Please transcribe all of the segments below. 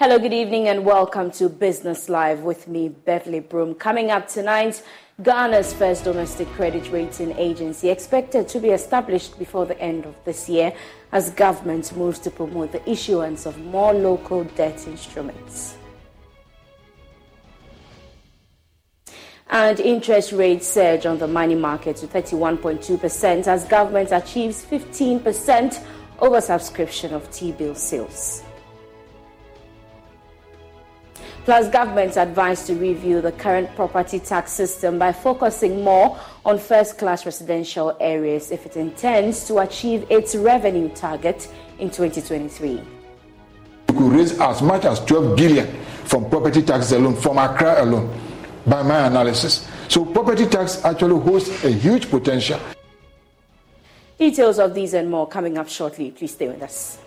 Hello, good evening, and welcome to Business Live with me, Beverly Broome. Coming up tonight, Ghana's first domestic credit rating agency expected to be established before the end of this year as government moves to promote the issuance of more local debt instruments. And interest rates surge on the money market to 31.2% as government achieves 15% oversubscription of T-bill sales. Plus, government's advised to review the current property tax system by focusing more on first-class residential areas if it intends to achieve its revenue target in 2023. We could raise as much as 12 billion from property tax alone, from Accra alone, by my analysis. So property tax actually holds a huge potential. Details of these and more coming up shortly. Please stay with us.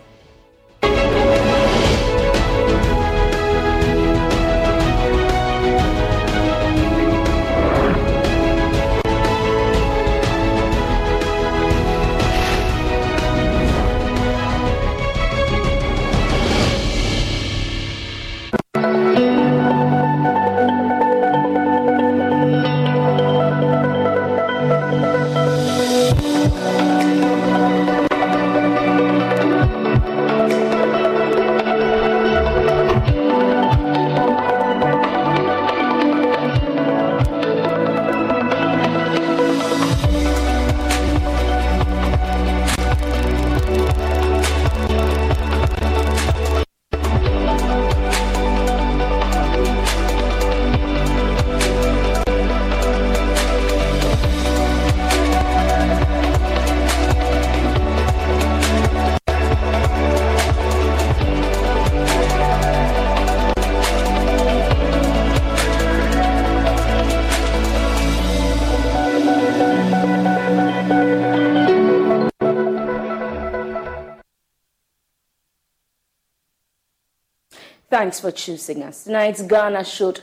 Thanks for choosing us. Tonight's Ghana should,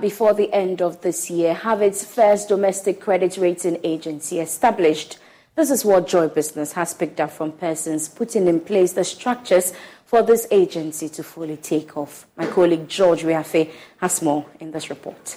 before the end of this year, have its first domestic credit rating agency established. This is what Joy Business has picked up from persons putting in place the structures for this agency to fully take off. My colleague George Riafe has more in this report.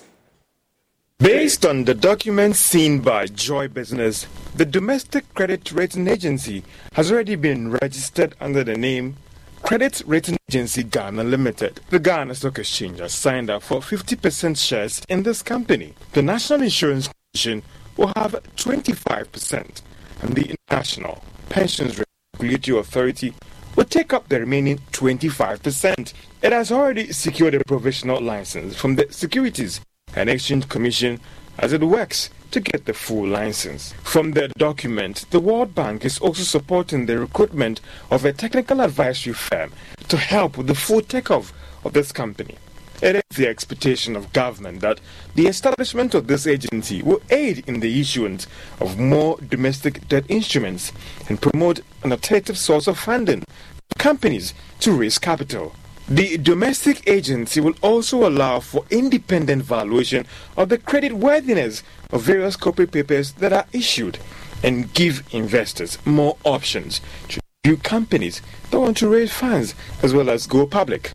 Based on the documents seen by Joy Business, the domestic credit rating agency has already been registered under the name Credit Rating Agency Ghana Limited. The Ghana Stock Exchange has signed up for 50% shares in this company. The National Insurance Commission will have 25%, and the National Pensions Regulatory Authority will take up the remaining 25%. It has already secured a provisional license from the Securities and Exchange Commission as it works to get the full license. From their document, the World Bank is also supporting the recruitment of a technical advisory firm to help with the full takeoff of this company. It is the expectation of government that the establishment of this agency will aid in the issuance of more domestic debt instruments and promote an alternative source of funding for companies to raise capital. The domestic agency will also allow for independent valuation of the creditworthiness of various corporate papers that are issued and give investors more options to view companies that want to raise funds as well as go public.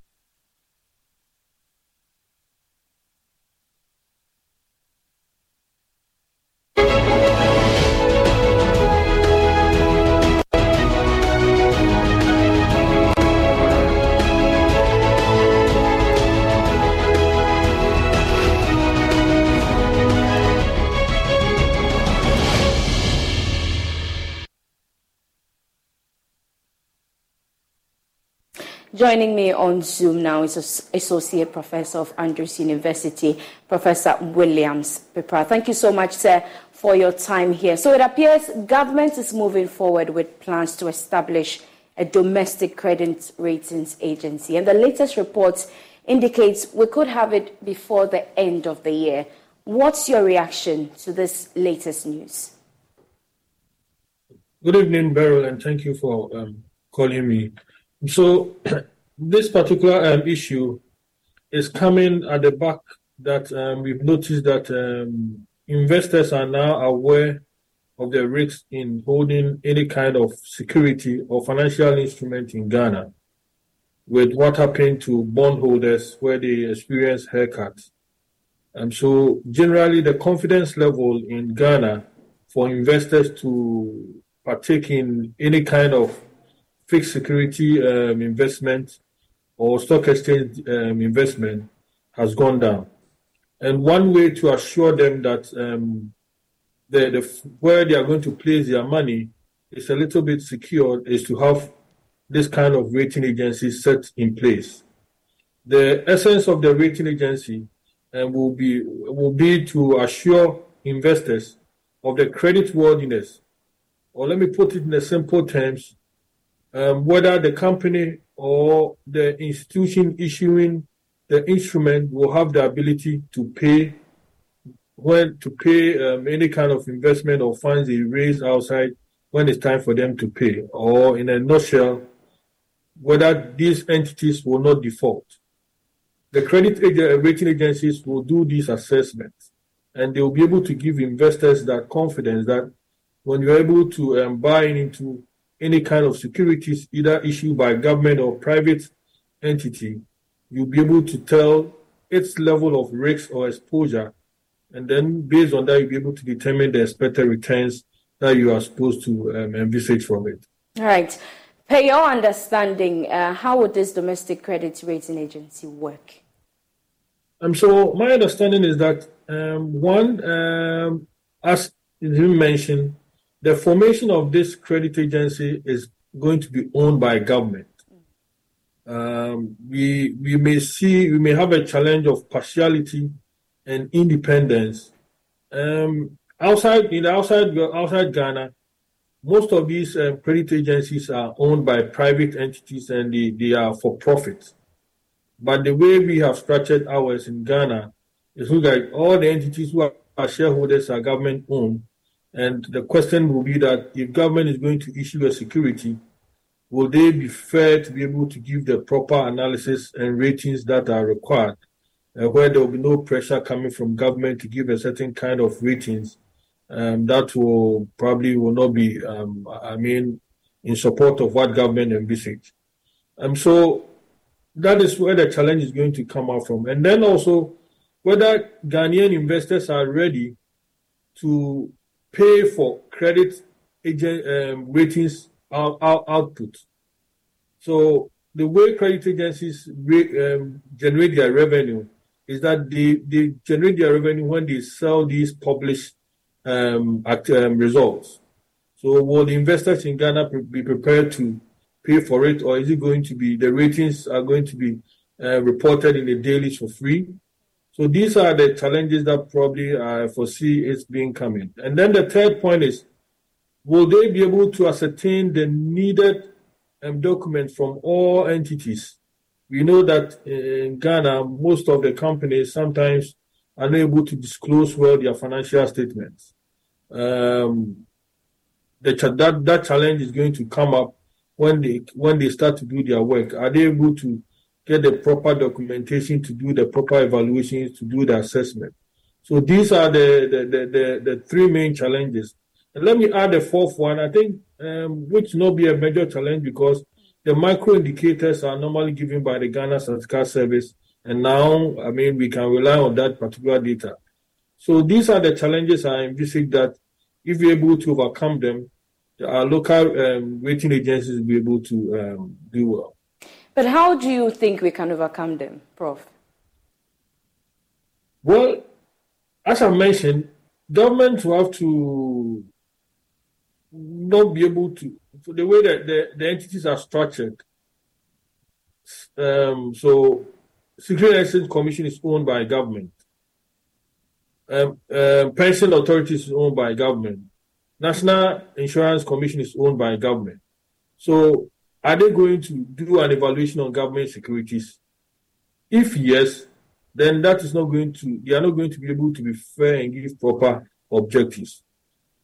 Joining me on Zoom now is Associate Professor of Andrews University, Professor Williams Peprah. Thank you so much, sir, for your time here. So it appears government is moving forward with plans to establish a domestic credit ratings agency. And the latest report indicates we could have it before the end of the year. What's your reaction to this latest news? Good evening, Beryl, and thank you for calling me. So this particular issue is coming at the back that we've noticed that investors are now aware of the risks in holding any kind of security or financial instrument in Ghana. with what happened to bondholders where they experienced haircuts. And so generally the confidence level in Ghana for investors to partake in any kind of fixed security investment or stock exchange investment has gone down. And one way to assure them that where they are going to place their money is a little bit secured is to have this kind of rating agency set in place. The essence of the rating agency will be to assure investors of the creditworthiness, or let me put it in a simple terms, whether the company or the institution issuing the instrument will have the ability to pay any kind of investment or funds they raise outside when it's time for them to pay, or in a nutshell, whether these entities will not default. The credit rating agencies will do these assessments, and they will be able to give investors that confidence that when you're able to buy into any kind of securities, either issued by government or private entity, you'll be able to tell its level of risk or exposure, and then based on that, you'll be able to determine the expected returns that you are supposed to envisage from it. All right. Per your understanding, how would this domestic credit rating agency work? So my understanding is that, as you mentioned, the formation of this credit agency is going to be owned by government. We may have a challenge of partiality and independence. Outside Ghana, most of these credit agencies are owned by private entities and they are for profit. But the way we have structured ours in Ghana, it looks like all the entities who are shareholders are government owned. And the question will be that if government is going to issue a security, will they be fair to be able to give the proper analysis and ratings that are required, where there will be no pressure coming from government to give a certain kind of ratings? That will not be, in support of what government envisaged. So that is where the challenge is going to come out from. And then also whether Ghanaian investors are ready to pay for credit agent ratings output. So the way credit agencies generate their revenue is that they generate their revenue when they sell these published results. So will the investors in Ghana be prepared to pay for it, or is it going to be the ratings are going to be reported in the dailies for free? So these are the challenges that probably I foresee is being coming. And then the third point is, will they be able to ascertain the needed documents from all entities? We know that in Ghana, most of the companies sometimes are not able to disclose well their financial statements. That challenge is going to come up when they start to do their work. Are they able to get the proper documentation to do the proper evaluations, to do the assessment? So these are the three main challenges. And let me add a fourth one, I think, which will not be a major challenge because the micro indicators are normally given by the Ghana Statistics Service. And now, we can rely on that particular data. So these are the challenges I envisage that if we're able to overcome them, our local rating agencies will be able to do well. But how do you think we can overcome them, Prof? Well, as I mentioned, government will have to not be able to, for the way that the entities are structured. So Securities and Exchange Commission is owned by government. Pension Authority is owned by government. National Insurance Commission is owned by government. So are they going to do an evaluation on government securities? If yes, then that is not going to, they are not going to be able to be fair and give proper objectives.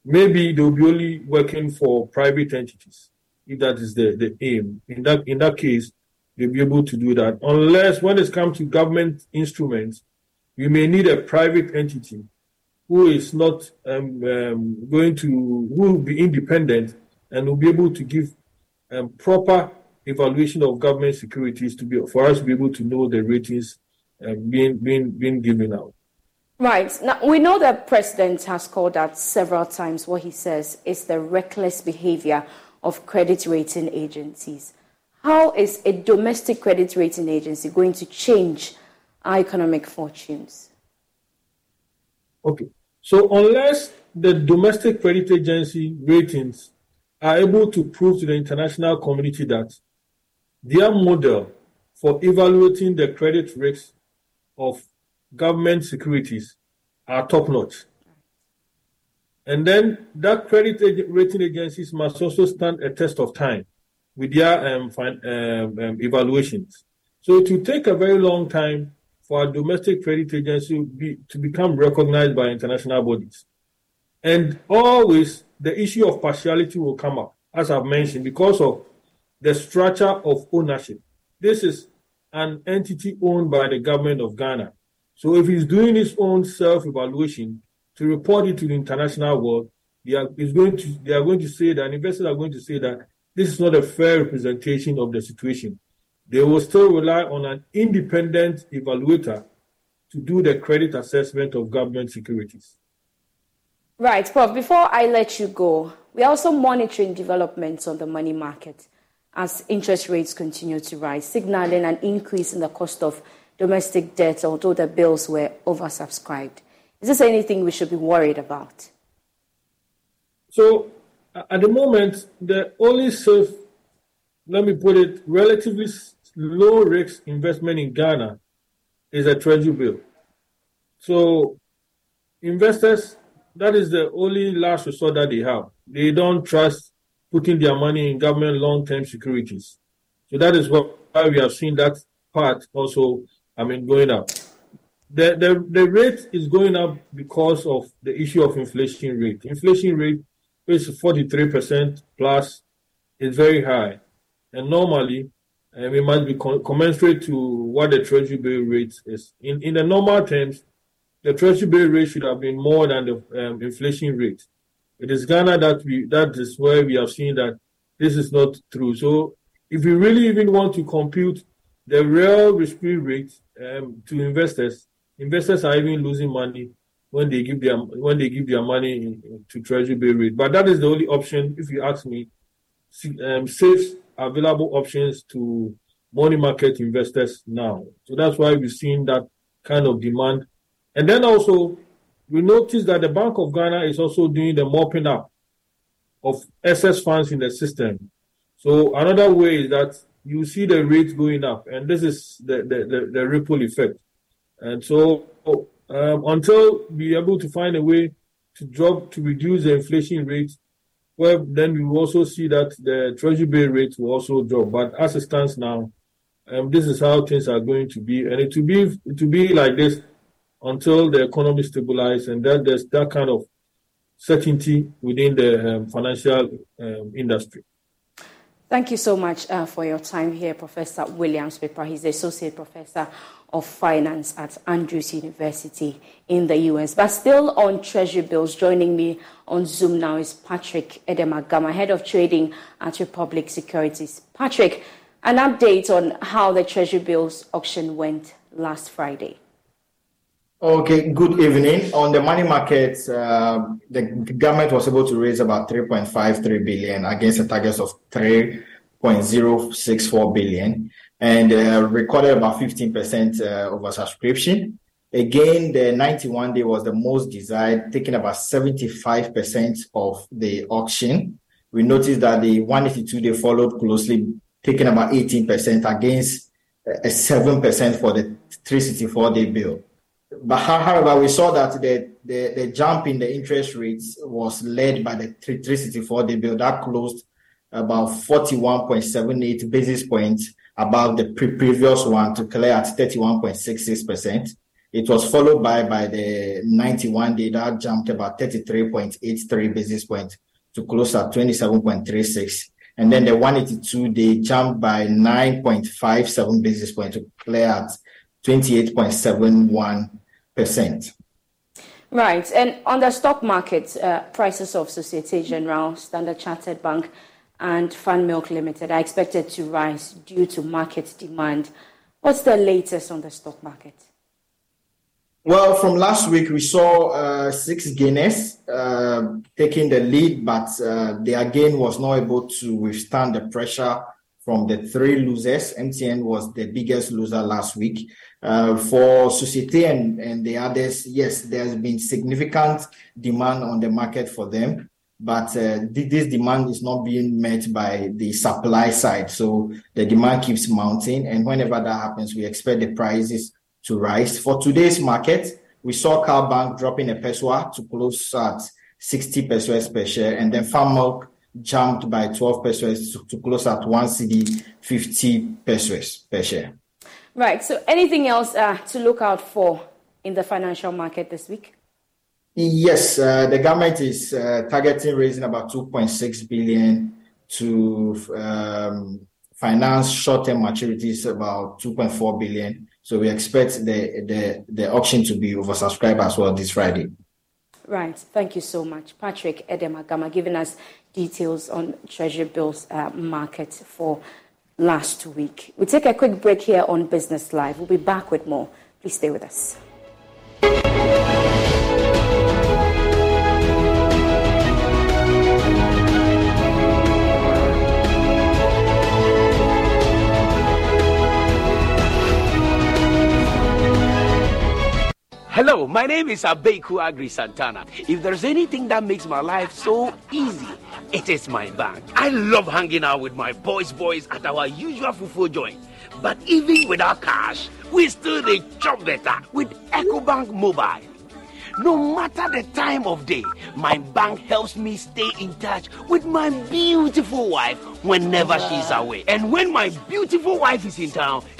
Maybe they'll be only working for private entities, if that is the aim. In that case, they'll be able to do that. Unless when it comes to government instruments, we may need a private entity who is not who will be independent and will be able to give proper evaluation of government securities to be, for us to be able to know the ratings being given out. Right. Now, we know that President has called out several times what he says is the reckless behavior of credit rating agencies. How is a domestic credit rating agency going to change our economic fortunes? Okay. So unless the domestic credit agency ratings are able to prove to the international community that their model for evaluating the credit risks of government securities are top-notch. And then that credit rating agencies must also stand a test of time with their evaluations. So it will take a very long time for a domestic credit agency to become recognized by international bodies. And always the issue of partiality will come up, as I've mentioned, because of the structure of ownership. This is an entity owned by the government of Ghana. So if he's doing his own self-evaluation to report it to the international world, they are going to say that, investors are going to say that this is not a fair representation of the situation. They will still rely on an independent evaluator to do the credit assessment of government securities. Right, Prof, before I let you go, we are also monitoring developments on the money market as interest rates continue to rise, signaling an increase in the cost of domestic debt, although the bills were oversubscribed. Is this anything we should be worried about? So, at the moment, the only safe, let me put it, relatively low-risk investment in Ghana is a treasury bill. So, investors, that is the only last resort that they have. They don't trust putting their money in government long-term securities. So, that is why we have seen that part also going up. The rate is going up because of the issue of inflation rate. Inflation rate is 43% plus, is very high. And normally, it must be commensurate to what the treasury bill rate is. In the normal terms, the treasury bill rate should have been more than the inflation rate. It is Ghana that is where we have seen that this is not true. So if you really even want to compute the real risk-free rate to investors are even losing money when they give their money to treasury bill rate. But that is the only option, if you ask me, safe available options to money market investors now. So that's why we've seen that kind of demand. And then also, we noticed that the Bank of Ghana is also doing the mopping up of excess funds in the system. So another way is that you see the rates going up, and this is the ripple effect. And so until we're able to find a way to reduce the inflation rate, well, then we will also see that the treasury bill rate will also drop. But as it stands now, this is how things are going to be. And it will be like this until the economy stabilizes and that there's that kind of certainty within the financial industry. Thank you so much for your time here, Professor Williams Peprah. He's the Associate Professor of Finance at Andrews University in the U.S. But still on Treasury Bills, joining me on Zoom now is Patrick Edem Agama, Head of Trading at Republic Securities. Patrick, an update on how the Treasury Bills auction went last Friday. Okay, good evening. On the money market, the government was able to raise about 3.53 billion against a target of 3.064 billion and recorded about 15% oversubscription. Again, the 91-day was the most desired, taking about 75% of the auction. We noticed that the 182-day followed closely, taking about 18% against a 7% for the 364-day bill. But however, we saw that the jump in the interest rates was led by the 364-day bill that closed about 41.78 basis points above the previous one to clear at 31.66%. It was followed by the 91-day that jumped about 33.83 basis points to close at 27.36. And then the 182-day jumped by 9.57 basis points to clear at 28.71%. Right. And on the stock market, prices of Societe Generale, Standard Chartered Bank, and Fan Milk Limited are expected to rise due to market demand. What's the latest on the stock market? Well, from last week, we saw six Guinness taking the lead, but their gain was not able to withstand the pressure from the three losers. MTN was the biggest loser last week. For Societe and the others, yes, there's been significant demand on the market for them, but this demand is not being met by the supply side. So the demand keeps mounting, and whenever that happens, we expect the prices to rise. For today's market, we saw CalBank dropping a PESWA to close at 60 PESWAs per share, and then Farmoc jumped by 12 PESWAs to close at 150 PESWAs per share. Right. So, anything else to look out for in the financial market this week? Yes, the government is targeting raising about 2.6 billion to finance short-term maturities, about 2.4 billion. So we expect the auction to be oversubscribed as well this Friday. Right. Thank you so much. Patrick Edem Agama giving us details on Treasury Bills market for last week. We'll take a quick break here on Business Live. We'll be back with more. Please stay with us. Hello, my name is Abeiku Agri Santana. If there's anything that makes my life so easy, it is my bank. I love hanging out with my boys at our usual fufu joint. But even without cash, we still dey chop better with Ecobank Mobile. No matter the time of day, my bank helps me stay in touch with my beautiful wife whenever she's away. And when my beautiful wife is in town,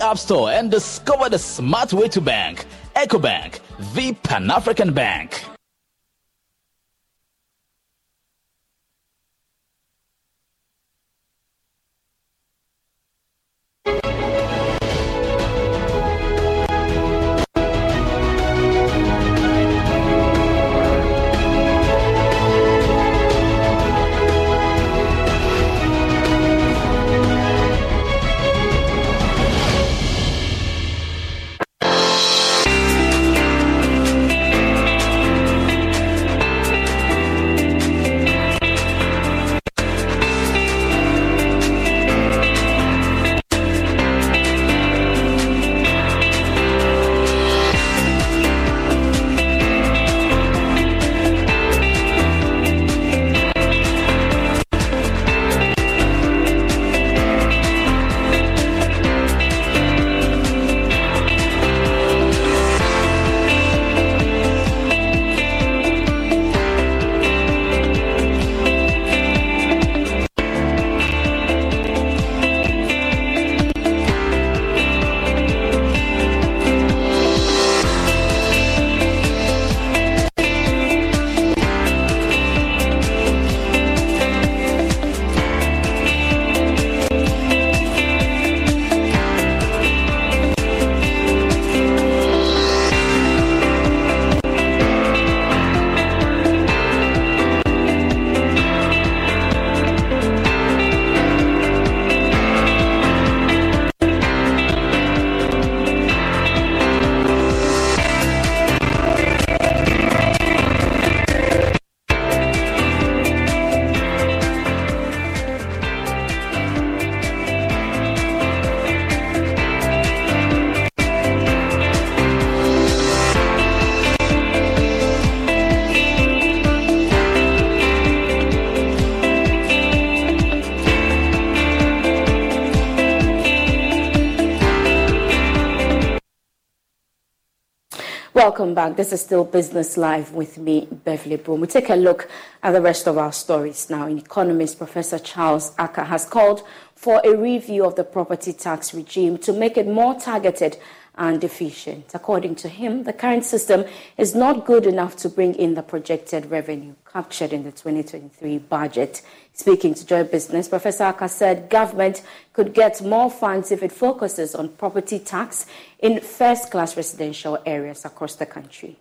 App Store and discover the smart way to bank. Ecobank, the Pan-African bank. Welcome back. This is still Business Live with me, Beverly Broome. We take a look at the rest of our stories now. Economist Professor Charles Acker has called for a review of the property tax regime to make it more targeted and efficient. According to him, the current system is not good enough to bring in the projected revenue captured in the 2023 budget. Speaking to Joy Business, Professor Acker said government could get more funds if it focuses on property tax in first-class residential areas across the country.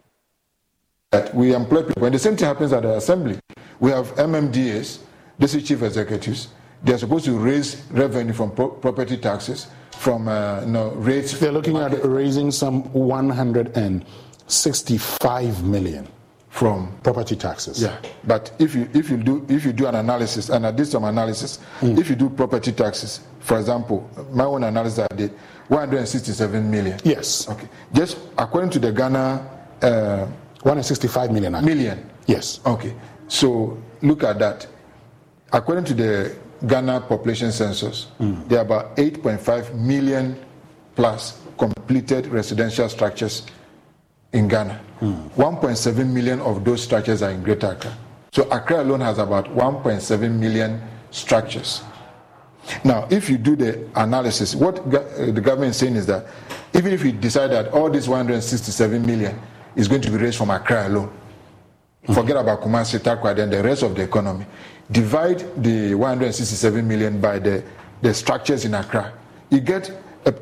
That we employ people, and the same thing happens at the assembly. We have MMDAs, district chief executives. They are supposed to raise revenue from property taxes, from rates. They're looking at raising some 165 million from property taxes. Yeah, but if you do an analysis, and I did some analysis, if you do property taxes, for example, my own analysis I did, 167 million. Yes. Okay. Just according to the Ghana, 165 million. Actually. Million. Yes. Okay. So look at that. According to the Ghana population census, there are about 8.5 million plus completed residential structures in Ghana. 1.7 million of those structures are in Greater Accra. So Accra alone has about 1.7 million structures. Now, if you do the analysis, what the government is saying is that even if you decide that all this 167 million is going to be raised from Accra alone, forget about Kumasi, Takoradi, and the rest of the economy. Divide the 167 million by the structures in Accra. You get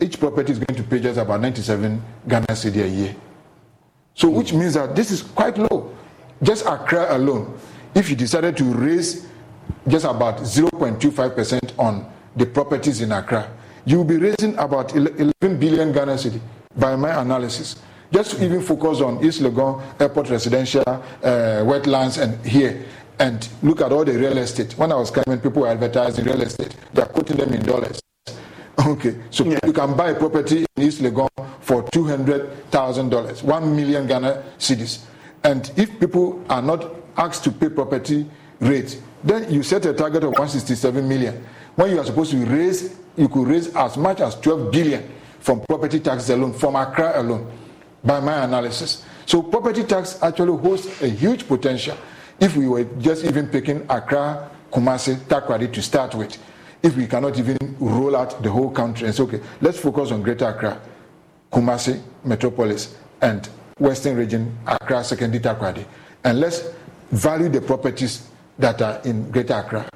each property is going to pay just about 97 Ghana cedi a year. So, which means that this is quite low. Just Accra alone, if you decided to raise just about 0.25% on the properties in Accra, you will be raising about 11 billion Ghana cedi by my analysis. Just to even focus on East Legon, airport residential, wetlands, and here. And look at all the real estate. When I was coming, people were advertising real estate. They are quoting them in dollars. Okay, so you can buy a property in East Legon for $200,000, 1 million Ghana cedis. And if people are not asked to pay property rates, then you set a target of 167 million. When you are supposed to raise, you could raise as much as 12 billion from property taxes alone, from Accra alone, by my analysis. So property tax actually holds a huge potential. If we were just even picking Accra, Kumasi, Takoradi to start with, if we cannot even roll out the whole country and say, okay, let's focus on Greater Accra, Kumasi, Metropolis, and Western Region, Accra, Sekondi-Takoradi, and let's value the properties that are in Greater Accra.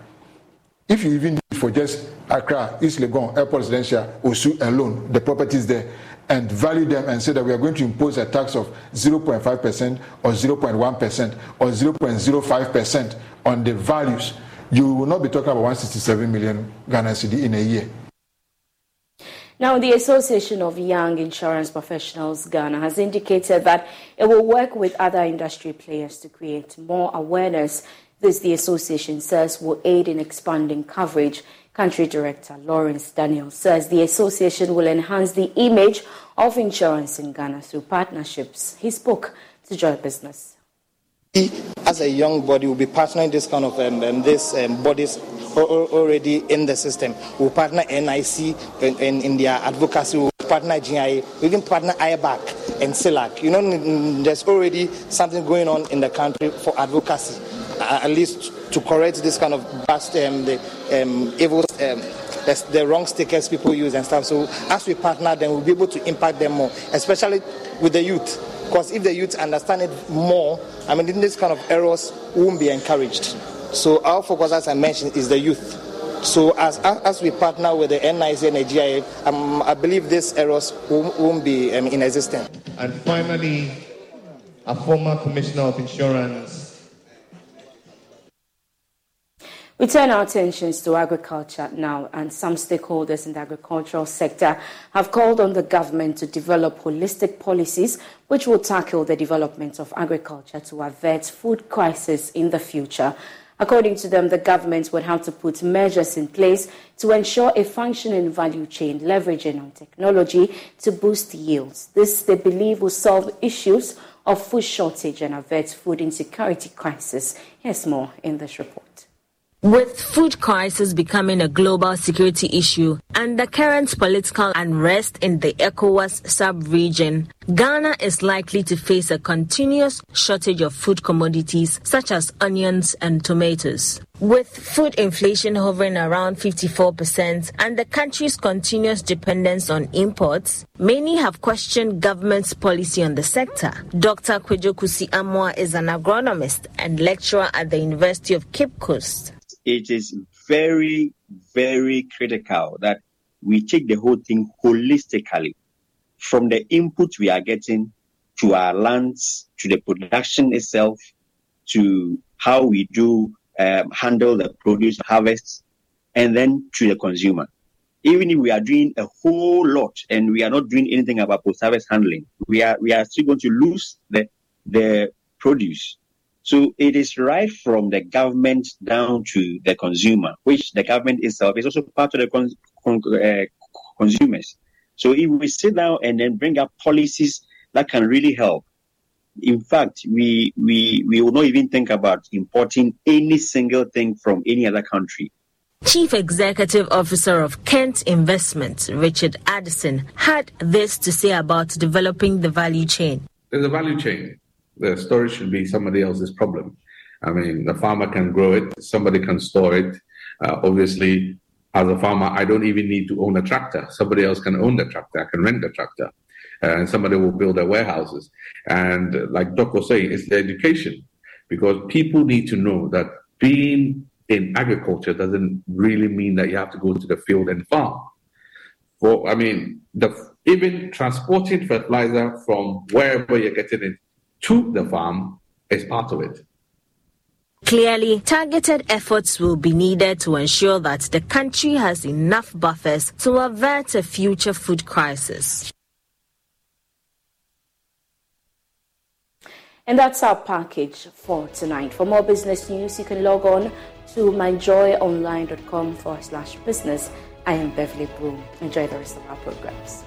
If you even for just Accra, East Legon, Airport Residential, Osu alone, the properties there, and value them and say that we are going to impose a tax of 0.5% or 0.1% or 0.05% on the values, you will not be talking about 167 million Ghana cedi in a year. Now, the Association of Young Insurance Professionals Ghana has indicated that it will work with other industry players to create more awareness. This, the association says, will aid in expanding coverage. Country Director Lawrence Daniel says the association will enhance the image of insurance in Ghana through partnerships. He spoke to Joy Business. We, as a young body, will be partnering this kind of bodies already in the system. We'll partner NIC in their advocacy. We'll partner GIA. We can partner IBAC and CELAC. You know, there's already something going on in the country for advocacy, at least to correct this kind of past evil, the wrong stickers people use and stuff. So as we partner them, we'll be able to impact them more, especially with the youth. Because if the youth understand it more, I mean, this kind of errors won't be encouraged. So our focus, as I mentioned, is the youth. So as we partner with the NIC and the GIA, I believe these errors won't be in existence. And finally, a former commissioner of insurance. We turn our attentions to agriculture now, and some stakeholders in the agricultural sector have called on the government to develop holistic policies which will tackle the development of agriculture to avert food crisis in the future. According to them, the government would have to put measures in place to ensure a functioning value chain, leveraging on technology to boost yields. This, they believe, will solve issues of food shortage and avert food insecurity crisis. Here's more in this report. With food crisis becoming a global security issue, Under current political unrest in the ECOWAS sub-region, Ghana is likely to face a continuous shortage of food commodities such as onions and tomatoes. With food inflation hovering around 54% and the country's continuous dependence on imports, many have questioned government's policy on the sector. Dr. Kwejokusi Amwa is an agronomist and lecturer at the University of Cape Coast. It is very, very critical that we take the whole thing holistically, from the input we are getting to our lands, to the production itself, to how we do handle the produce harvests, and then to the consumer. Even if we are doing a whole lot and we are not doing anything about post-harvest handling, we are still going to lose the produce. So it is right from the government down to the consumer, which the government itself is also part of the consumers. So if we sit down and then bring up policies that can really help, in fact, we will not even think about importing any single thing from any other country. Chief Executive Officer of Kent Investments, Richard Addison, had this to say about developing the value chain. There's a value chain. The storage should be somebody else's problem. I mean, the farmer can grow it, somebody can store it. Obviously, as a farmer, I don't even need to own a tractor. Somebody else can own the tractor. I can rent the tractor. And somebody will build their warehouses. And like Doc was saying, it's the education, because people need to know that being in agriculture doesn't really mean that you have to go to the field and farm. Well, I mean, even transporting fertilizer from wherever you're getting it to the farm is part of it. Clearly, targeted efforts will be needed to ensure that the country has enough buffers to avert a future food crisis. And that's our package for tonight. For more business news, you can log on to myjoyonline.com/business. I am Beverly Broome. Enjoy the rest of our programs.